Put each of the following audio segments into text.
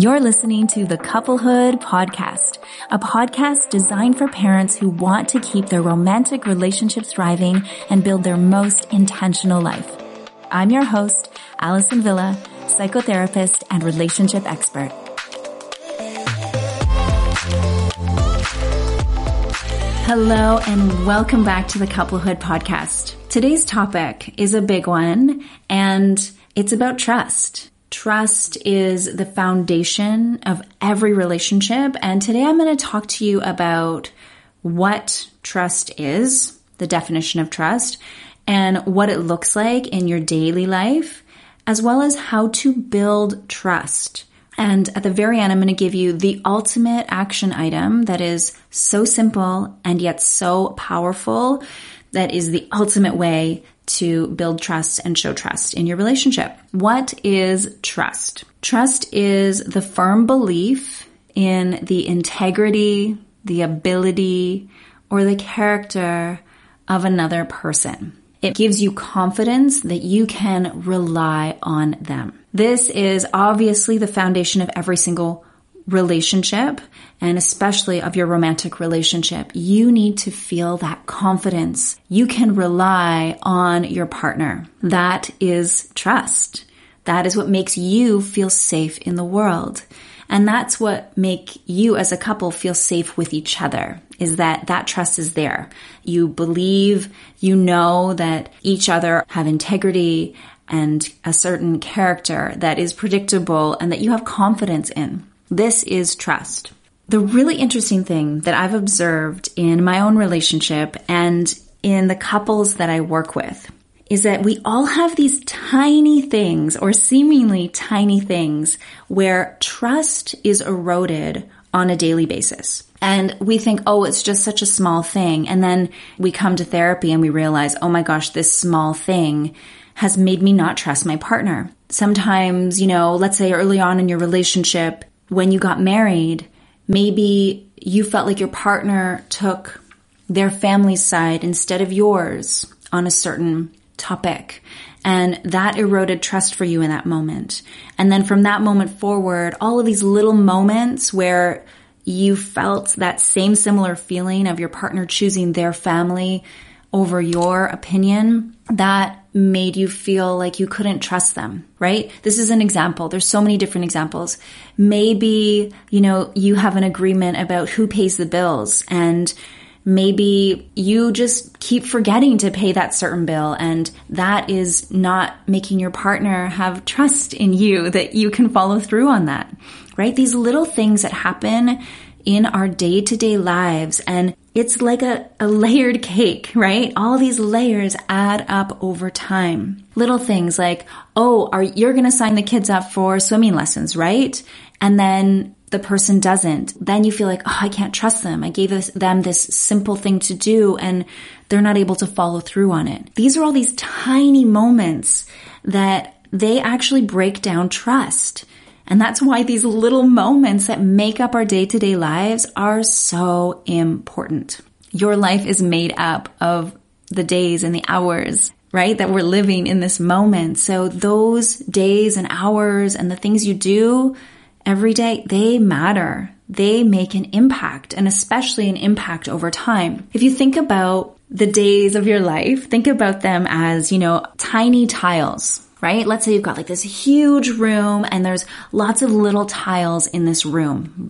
You're listening to The Couplehood Podcast, a podcast designed for parents who want to keep their romantic relationship thriving and build their most intentional life. I'm your host, Allison Villa, psychotherapist and relationship expert. Hello and welcome back to The Couplehood Podcast. Today's topic is a big one, and it's about trust. Trust is the foundation of every relationship, and today I'm going to talk to you about what trust is, the definition of trust, and what it looks like in your daily life, as well as how to build trust. And at the very end, I'm going to give you the ultimate action item that is so simple and yet so powerful, that is the ultimate way to build trust and show trust in your relationship. What is trust? Trust is the firm belief in the integrity, the ability, or the character of another person. It gives you confidence that you can rely on them. This is obviously the foundation of every single relationship, and especially of your romantic relationship. You need to feel that confidence. You can rely on your partner. That is trust. That is what makes you feel safe in the world. And that's what make you as a couple feel safe with each other, is that trust is there. You believe, you know that each other have integrity and a certain character that is predictable and that you have confidence in. This is trust. The really interesting thing that I've observed in my own relationship and in the couples that I work with is that we all have these tiny things, or seemingly tiny things, where trust is eroded on a daily basis. And we think, oh, it's just such a small thing. And then we come to therapy and we realize, oh my gosh, this small thing has made me not trust my partner. Sometimes, let's say early on in your relationship, when you got married, maybe you felt like your partner took their family's side instead of yours on a certain topic. And that eroded trust for you in that moment. And then from that moment forward, all of these little moments where you felt that same similar feeling of your partner choosing their family over your opinion, that made you feel like you couldn't trust them, right? This is an example. There's so many different examples. Maybe, you have an agreement about who pays the bills, and maybe you just keep forgetting to pay that certain bill, and that is not making your partner have trust in you that you can follow through on that, right? These little things that happen in our day-to-day lives, and it's like a layered cake, right? All these layers add up over time. Little things like, oh, you're going to sign the kids up for swimming lessons, right? And then the person doesn't. Then you feel like, oh, I can't trust them. I gave them this simple thing to do and they're not able to follow through on it. These are all these tiny moments that they actually break down trust. And that's why these little moments that make up our day-to-day lives are so important. Your life is made up of the days and the hours, right, that we're living in this moment. So those days and hours and the things you do every day, they matter. They make an impact, and especially an impact over time. If you think about the days of your life, think about them as, tiny tiles, right? Let's say you've got like this huge room and there's lots of little tiles in this room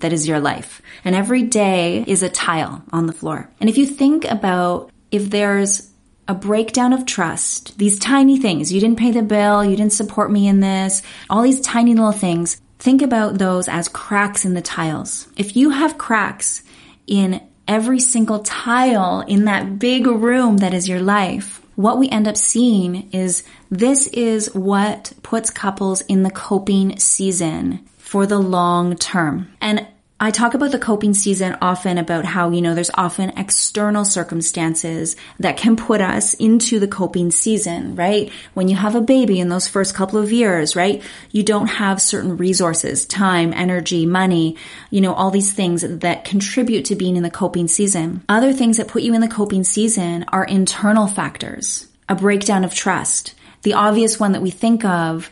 that is your life. And every day is a tile on the floor. And if you think about if there's a breakdown of trust, these tiny things, you didn't pay the bill, you didn't support me in this, all these tiny little things, think about those as cracks in the tiles. If you have cracks in every single tile in that big room that is your life, what we end up seeing is this is what puts couples in the coping season for the long term. And I talk about the coping season often about how, there's often external circumstances that can put us into the coping season, right? When you have a baby in those first couple of years, right? You don't have certain resources, time, energy, money, all these things that contribute to being in the coping season. Other things that put you in the coping season are internal factors, a breakdown of trust. The obvious one that we think of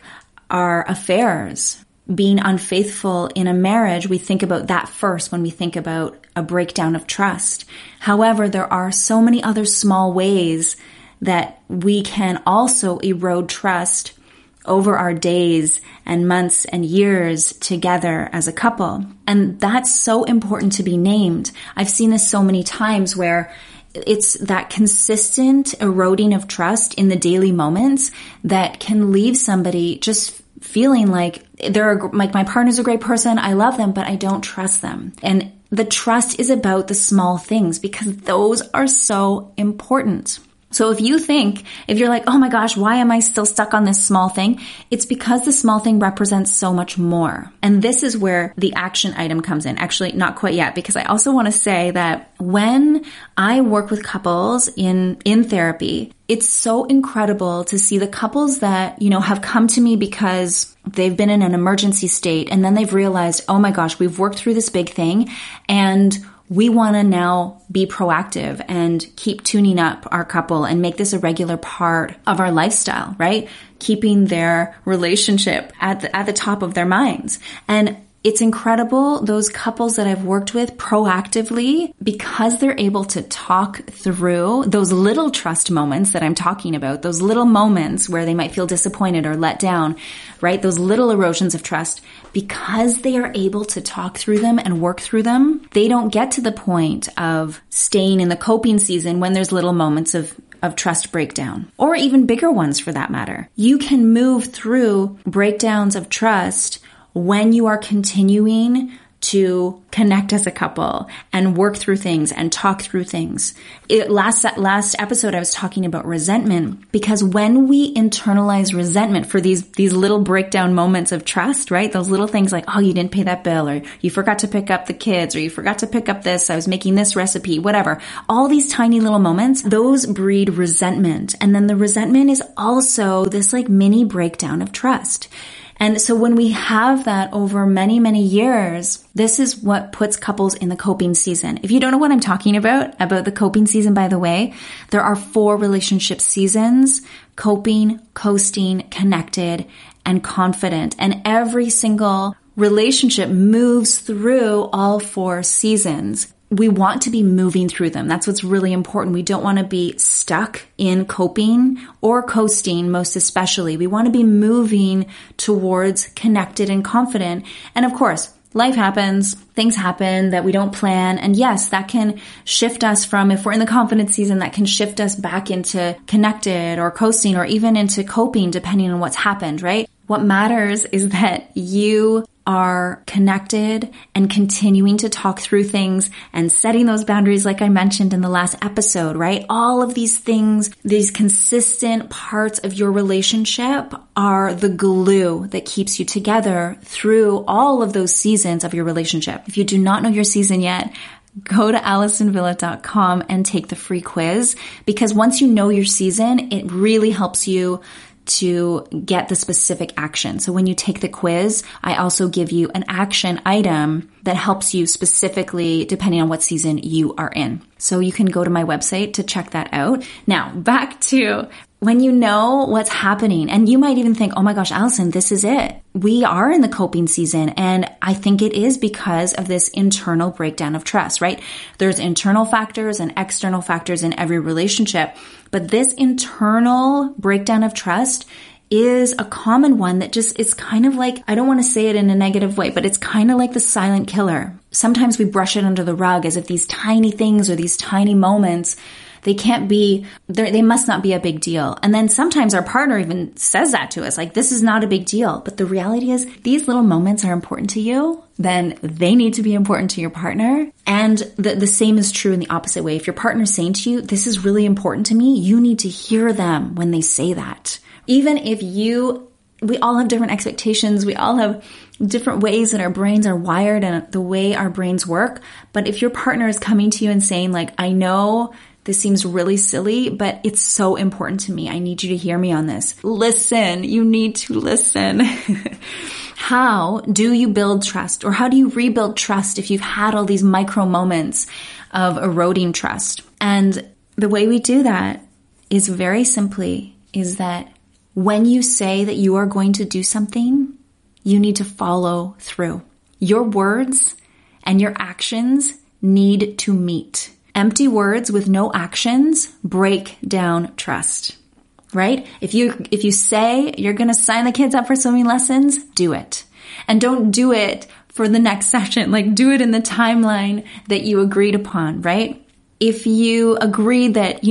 are affairs, being unfaithful in a marriage, we think about that first when we think about a breakdown of trust. However, there are so many other small ways that we can also erode trust over our days and months and years together as a couple. And that's so important to be named. I've seen this so many times where it's that consistent eroding of trust in the daily moments that can leave somebody just feeling like they're like, my partner's a great person, I love them, but I don't trust them. And the trust is about the small things because those are so important. So if you think, if you're like, oh my gosh, why am I still stuck on this small thing? It's because the small thing represents so much more. And this is where the action item comes in. Actually, not quite yet, because I also want to say that when I work with couples in therapy, it's so incredible to see the couples that, you know, have come to me because they've been in an emergency state and then they've realized, oh my gosh, we've worked through this big thing and we want to now be proactive and keep tuning up our couple and make this a regular part of our lifestyle, right? Keeping their relationship at the top of their minds. And it's incredible, those couples that I've worked with proactively, because they're able to talk through those little trust moments that I'm talking about, those little moments where they might feel disappointed or let down, right? Those little erosions of trust, because they are able to talk through them and work through them, they don't get to the point of staying in the coping season when there's little moments of trust breakdown, or even bigger ones for that matter. You can move through breakdowns of trust when you are continuing to connect as a couple and work through things and talk through things. Last episode, I was talking about resentment, because when we internalize resentment for these little breakdown moments of trust, right? Those little things like, oh, you didn't pay that bill, or you forgot to pick up the kids, or you forgot to pick up this, I was making this recipe, whatever. All these tiny little moments, those breed resentment. And then the resentment is also this like mini breakdown of trust. And so when we have that over many, many years, this is what puts couples in the coping season. If you don't know what I'm talking about the coping season, by the way, there are 4 relationship seasons: coping, coasting, connected, and confident. And every single relationship moves through all 4 seasons. We want to be moving through them. That's what's really important. We don't want to be stuck in coping or coasting, most especially. We want to be moving towards connected and confident. And of course, life happens, things happen that we don't plan. And yes, that can shift us from, if we're in the confidence season, that can shift us back into connected or coasting or even into coping, depending on what's happened, right? What matters is that you are connected and continuing to talk through things and setting those boundaries, like I mentioned in the last episode, right? All of these things, these consistent parts of your relationship are the glue that keeps you together through all of those seasons of your relationship. If you do not know your season yet, go to AllisonVilla.com and take the free quiz, because once you know your season, it really helps you to get the specific action. So when you take the quiz, I also give you an action item that helps you specifically depending on what season you are in. So you can go to my website to check that out. Now, back to when you know what's happening, and you might even think, oh my gosh, Allison, this is it. We are in the coping season, and I think it is because of this internal breakdown of trust, right? There's internal factors and external factors in every relationship, but this internal breakdown of trust is a common one that just, it's kind of like, I don't want to say it in a negative way, but it's kind of like the silent killer. Sometimes we brush it under the rug as if these tiny things or these tiny moments, they can't be, they must not be a big deal. And then sometimes our partner even says that to us, like, this is not a big deal. But the reality is, these little moments are important to you, then they need to be important to your partner. And the same is true in the opposite way. If your partner's saying to you, this is really important to me, you need to hear them when they say that. Even if we all have different expectations, we all have different ways that our brains are wired and the way our brains work. But if your partner is coming to you and saying, like, I know this seems really silly, but it's so important to me, I need you to hear me on this. Listen, you need to listen. How do you build trust, or how do you rebuild trust if you've had all these micro moments of eroding trust? And the way we do that is very simply is that when you say that you are going to do something, you need to follow through. Your words and your actions need to meet. Empty words with no actions break down trust, right? If you say you're going to sign the kids up for swimming lessons, do it. And don't do it for the next session. Like, do it in the timeline that you agreed upon, right? If you agree that,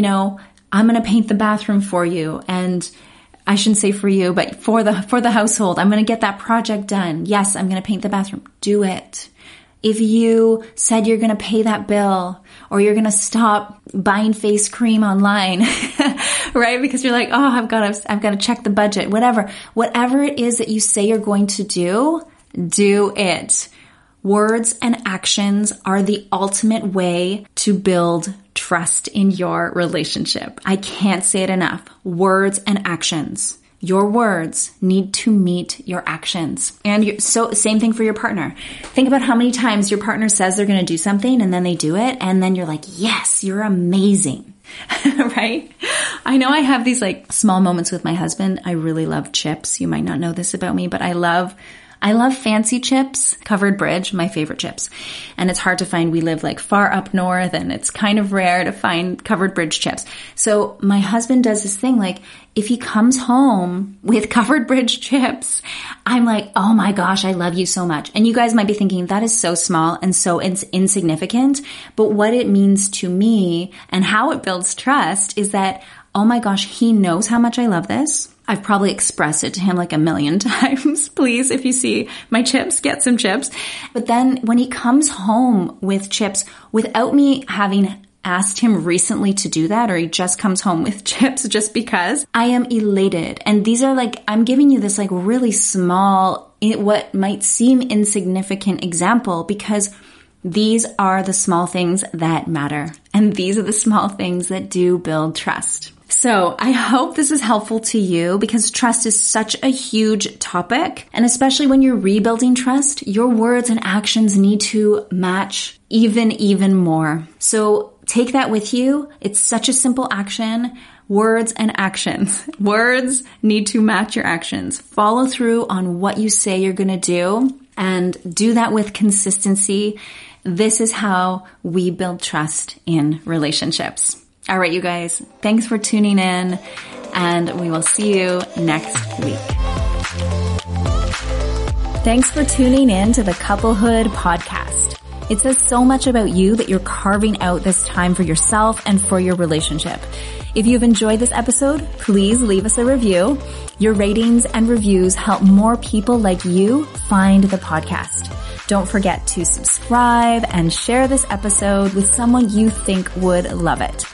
I'm going to paint the bathroom for you, and I shouldn't say for you, but for the household, I'm going to get that project done. Yes, I'm going to paint the bathroom. Do it. If you said you're going to pay that bill, or you're going to stop buying face cream online, right? Because you're like, oh, I've got to check the budget, whatever it is that you say you're going to do, do it. Words and actions are the ultimate way to build trust in your relationship. I can't say it enough. Words and actions. Your words need to meet your actions. And so same thing for your partner. Think about how many times your partner says they're going to do something and then they do it. And then you're like, yes, you're amazing. Right? I know I have these small moments with my husband. I really love chips. You might not know this about me, but I love fancy chips. Covered Bridge, my favorite chips. And it's hard to find. We live far up north, and it's kind of rare to find Covered Bridge chips. So my husband does this thing, if he comes home with Covered Bridge chips, I'm like, oh my gosh, I love you so much. And you guys might be thinking that is so small and so insignificant, but what it means to me and how it builds trust is that, oh my gosh, he knows how much I love this. I've probably expressed it to him 1,000,000 times. Please, if you see my chips, get some chips. But then when he comes home with chips, without me having asked him recently to do that, or he just comes home with chips just because, I am elated. And these are I'm giving you this really small, what might seem insignificant example, because these are the small things that matter. And these are the small things that do build trust. So I hope this is helpful to you, because trust is such a huge topic. And especially when you're rebuilding trust, your words and actions need to match even more. So take that with you. It's such a simple action. Words and actions. Words need to match your actions. Follow through on what you say you're going to do, and do that with consistency. This is how we build trust in relationships. All right, you guys, thanks for tuning in, and we will see you next week. Thanks for tuning in to the Couplehood Podcast. It says so much about you that you're carving out this time for yourself and for your relationship. If you've enjoyed this episode, please leave us a review. Your ratings and reviews help more people like you find the podcast. Don't forget to subscribe and share this episode with someone you think would love it.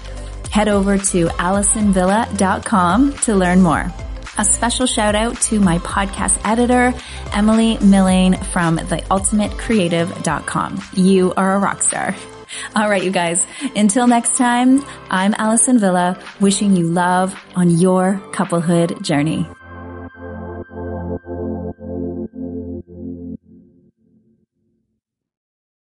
Head over to AllisonVilla.com to learn more. A special shout out to my podcast editor, Emily Millane from TheUltimateCreative.com. You are a rock star. All right, you guys. Until next time, I'm Allison Villa, wishing you love on your couplehood journey.